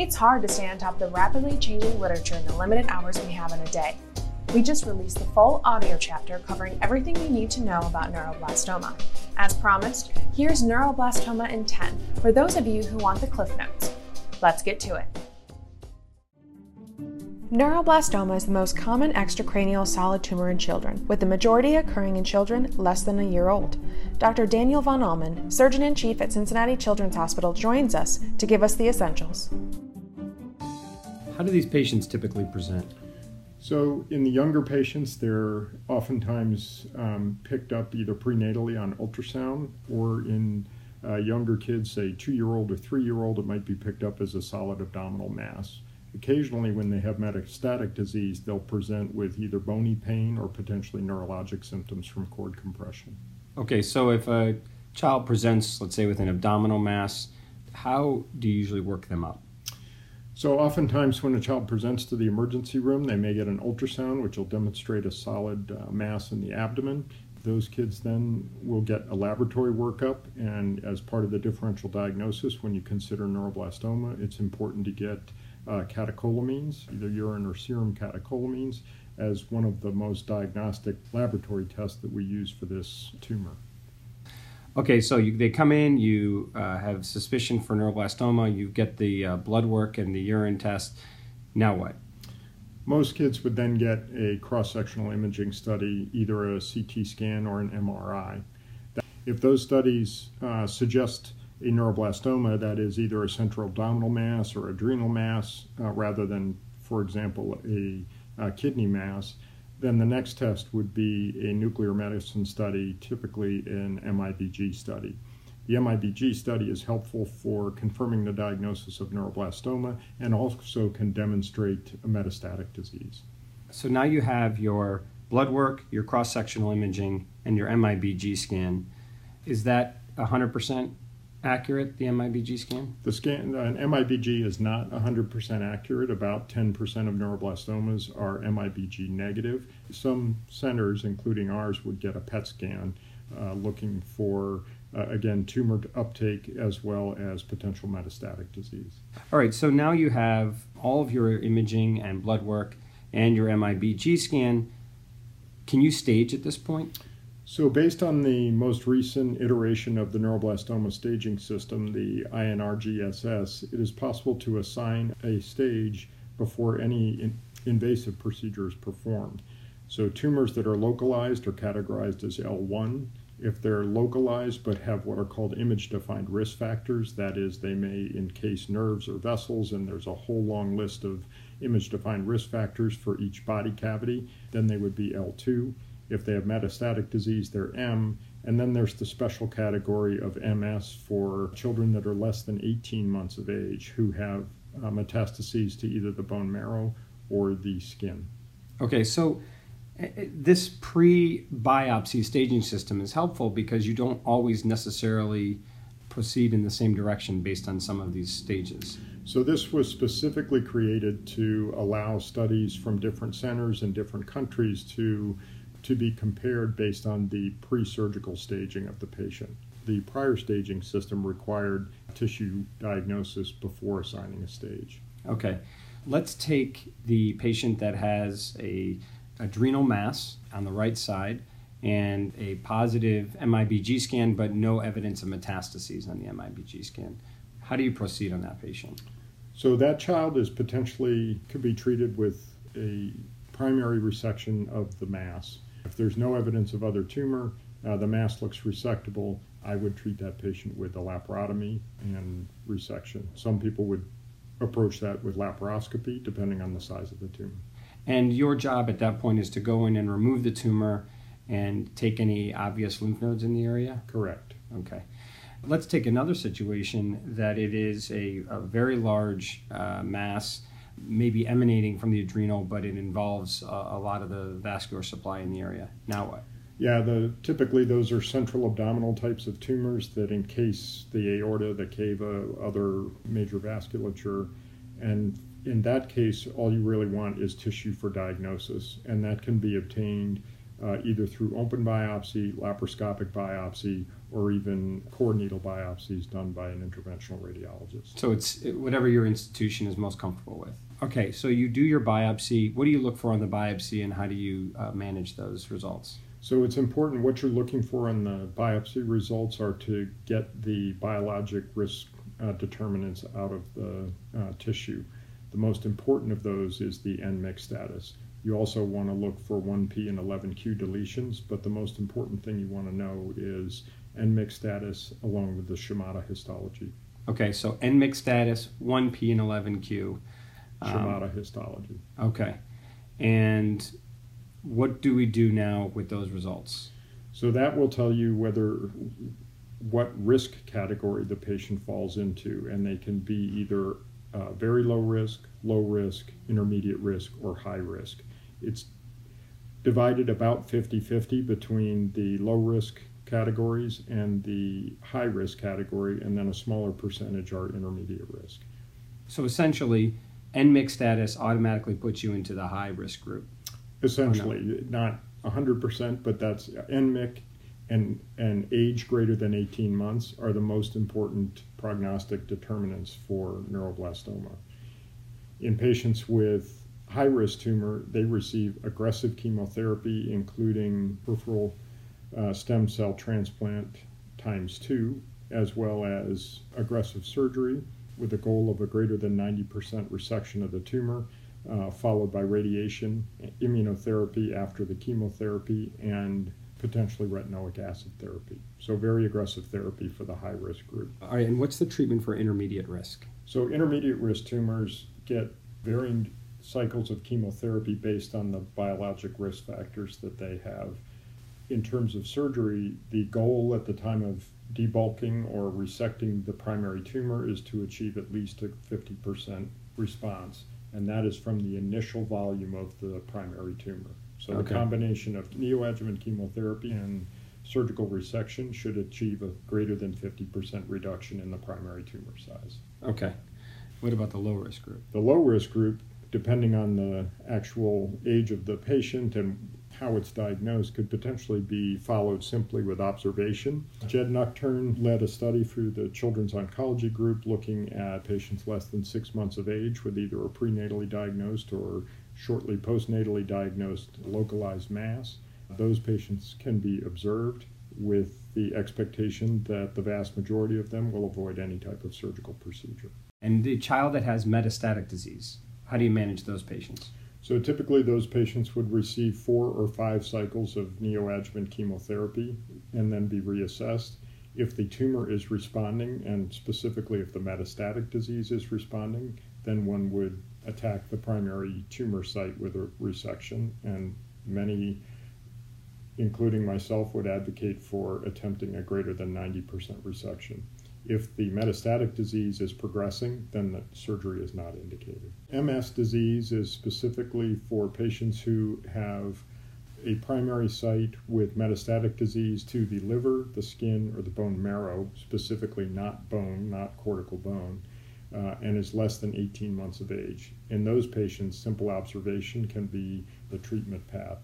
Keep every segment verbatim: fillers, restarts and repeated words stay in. It's hard to stay on top of the rapidly changing literature in the limited hours we have in a day. We just released the full audio chapter covering everything you need to know about neuroblastoma. As promised, here's neuroblastoma in ten for those of you who want the cliff notes. Let's get to it. Neuroblastoma is the most common extracranial solid tumor in children, with the majority occurring in children less than a year old. Doctor Daniel Von Allman, Surgeon-in-Chief at Cincinnati Children's Hospital, joins us to give us the essentials. How do these patients typically present? So in the younger patients, they're oftentimes um, picked up either prenatally on ultrasound, or in uh, younger kids, say two-year-old or three-year-old, it might be picked up as a solid abdominal mass. Occasionally, when they have metastatic disease, they'll present with either bony pain or potentially neurologic symptoms from cord compression. Okay, so if a child presents, let's say, with an abdominal mass, how do you usually work them up? So oftentimes when a child presents to the emergency room, they may get an ultrasound, which will demonstrate a solid uh, mass in the abdomen. Those kids then will get a laboratory workup, and as part of the differential diagnosis, when you consider neuroblastoma, it's important to get uh, catecholamines, either urine or serum catecholamines, as one of the most diagnostic laboratory tests that we use for this tumor. Okay, so you, they come in, you uh, have suspicion for neuroblastoma, you get the uh, blood work and the urine test. Now what? Most kids would then get a cross-sectional imaging study, either a C T scan or an M R I. If those studies uh, suggest a neuroblastoma, that is either a central abdominal mass or adrenal mass, uh, rather than, for example, a, a kidney mass, then the next test would be a nuclear medicine study, typically an M I B G study. The M I B G study is helpful for confirming the diagnosis of neuroblastoma and also can demonstrate a metastatic disease. So now you have your blood work, your cross-sectional imaging, and your M I B G scan. Is that one hundred percent accurate, the M I B G scan? The scan, an M I B G is not one hundred percent accurate. About ten percent of neuroblastomas are M I B G negative. Some centers, including ours, would get a P E T scan uh, looking for, uh, again, tumor uptake as well as potential metastatic disease. All right, so now you have all of your imaging and blood work and your M I B G scan. Can you stage at this point? So based on the most recent iteration of the neuroblastoma staging system, the I N R G S S, it is possible to assign a stage before any in- invasive procedure is performed. So tumors that are localized are categorized as L one. If they're localized but have what are called image-defined risk factors, that is, they may encase nerves or vessels, and there's a whole long list of image-defined risk factors for each body cavity, then they would be L two. If they have metastatic disease, they're M. And then there's the special category of M S for children that are less than eighteen months of age who have uh, metastases to either the bone marrow or the skin. Okay, so this pre-biopsy staging system is helpful because you don't always necessarily proceed in the same direction based on some of these stages. So this was specifically created to allow studies from different centers in different countries to to be compared based on the pre-surgical staging of the patient. The prior staging system required tissue diagnosis before assigning a stage. Okay, let's take the patient that has an adrenal mass on the right side and a positive M I B G scan, but no evidence of metastases on the M I B G scan. How do you proceed on that patient? So that child is potentially, could be treated with a primary resection of the mass. If there's no evidence of other tumor, uh, the mass looks resectable, I would treat that patient with a laparotomy and resection. Some people would approach that with laparoscopy, depending on the size of the tumor. And your job at that point is to go in and remove the tumor and take any obvious lymph nodes in the area? Correct. Okay. Let's take another situation that it is a, a very large uh, mass, maybe emanating from the adrenal, but it involves a, a lot of the vascular supply in the area. Now what? Yeah, the, typically those are central abdominal types of tumors that encase the aorta, the cava, other major vasculature. And in that case, all you really want is tissue for diagnosis. And that can be obtained uh, either through open biopsy, laparoscopic biopsy, or even core needle biopsies done by an interventional radiologist. So it's whatever your institution is most comfortable with. Okay, so you do your biopsy. What do you look for on the biopsy, and how do you uh, manage those results? So it's important what you're looking for in the biopsy results are to get the biologic risk uh, determinants out of the uh, tissue. The most important of those is the N myc status. You also want to look for one P and eleven Q deletions, but the most important thing you want to know is N myc status along with the Shimada histology. Okay, so N myc status, one P and eleven Q. Shimada um, histology. Okay, and what do we do now with those results? So that will tell you whether what risk category the patient falls into, and they can be either uh, very low risk, low risk, intermediate risk, or high risk. It's divided about fifty fifty between the low risk categories and the high risk category, and then a smaller percentage are intermediate risk. So essentially, N myc status automatically puts you into the high risk group. Essentially, not one hundred percent, but that's N myc and, and age greater than eighteen months are the most important prognostic determinants for neuroblastoma. In patients with high-risk tumor, they receive aggressive chemotherapy, including peripheral uh, stem cell transplant times two, as well as aggressive surgery with a goal of a greater than ninety percent resection of the tumor, Uh, followed by radiation, immunotherapy after the chemotherapy, and potentially retinoic acid therapy. So very aggressive therapy for the high-risk group. All right, and what's the treatment for intermediate risk? So intermediate risk tumors get varying cycles of chemotherapy based on the biologic risk factors that they have. In terms of surgery, the goal at the time of debulking or resecting the primary tumor is to achieve at least a fifty percent response, and that is from the initial volume of the primary tumor. So okay. The combination of neoadjuvant chemotherapy and surgical resection should achieve a greater than fifty percent reduction in the primary tumor size. Okay. What about the low-risk group? The low-risk group, depending on the actual age of the patient and how it's diagnosed, could potentially be followed simply with observation. Jed Nocturne led a study through the Children's Oncology Group looking at patients less than six months of age with either a prenatally diagnosed or shortly postnatally diagnosed localized mass. Those patients can be observed with the expectation that the vast majority of them will avoid any type of surgical procedure. And the child that has metastatic disease, how do you manage those patients? So typically those patients would receive four or five cycles of neoadjuvant chemotherapy and then be reassessed. If the tumor is responding, and specifically if the metastatic disease is responding, then one would attack the primary tumor site with a resection, and many, including myself, would advocate for attempting a greater than ninety percent resection. If the metastatic disease is progressing, then the surgery is not indicated. M S disease is specifically for patients who have a primary site with metastatic disease to the liver, the skin, or the bone marrow, specifically not bone, not cortical bone, uh, and is less than eighteen months of age. In those patients, simple observation can be the treatment path.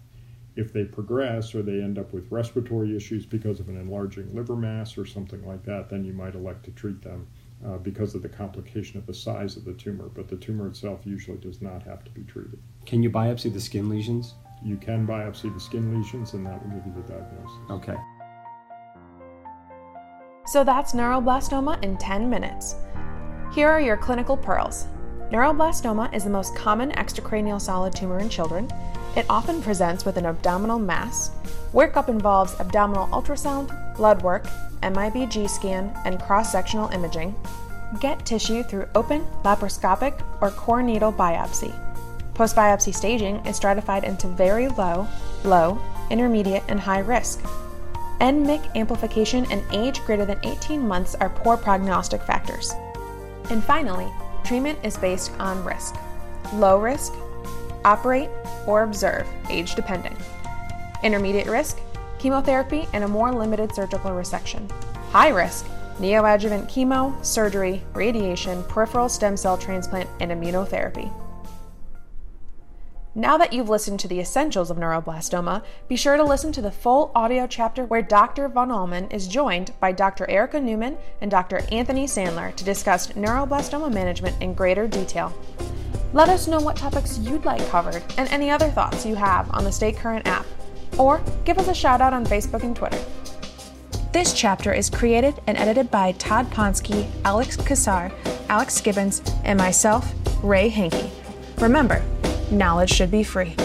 If they progress or they end up with respiratory issues because of an enlarging liver mass or something like that, then you might elect to treat them uh, because of the complication of the size of the tumor. But the tumor itself usually does not have to be treated. Can you biopsy the skin lesions? You can biopsy the skin lesions, and that will give you the diagnosis. Okay. So that's neuroblastoma in ten minutes. Here are your clinical pearls. Neuroblastoma is the most common extracranial solid tumor in children. It often presents with an abdominal mass. Workup involves abdominal ultrasound, blood work, M I B G scan, and cross-sectional imaging. Get tissue through open, laparoscopic, or core needle biopsy. Post-biopsy staging is stratified into very low, low, intermediate, and high risk. N myc amplification and age greater than eighteen months are poor prognostic factors. And finally, treatment is based on risk. Low risk, operate, or observe, age dependent. Intermediate risk, chemotherapy and a more limited surgical resection. High risk, neoadjuvant chemo, surgery, radiation, peripheral stem cell transplant, and immunotherapy. Now that you've listened to the essentials of neuroblastoma, be sure to listen to the full audio chapter where Doctor Von Allman is joined by Doctor Erica Newman and Doctor Anthony Sandler to discuss neuroblastoma management in greater detail. Let us know what topics you'd like covered and any other thoughts you have on the Stay Current app, or give us a shout out on Facebook and Twitter. This chapter is created and edited by Todd Ponsky, Alex Kassar, Alex Gibbons, and myself, Rae Hanke. Remember, knowledge should be free.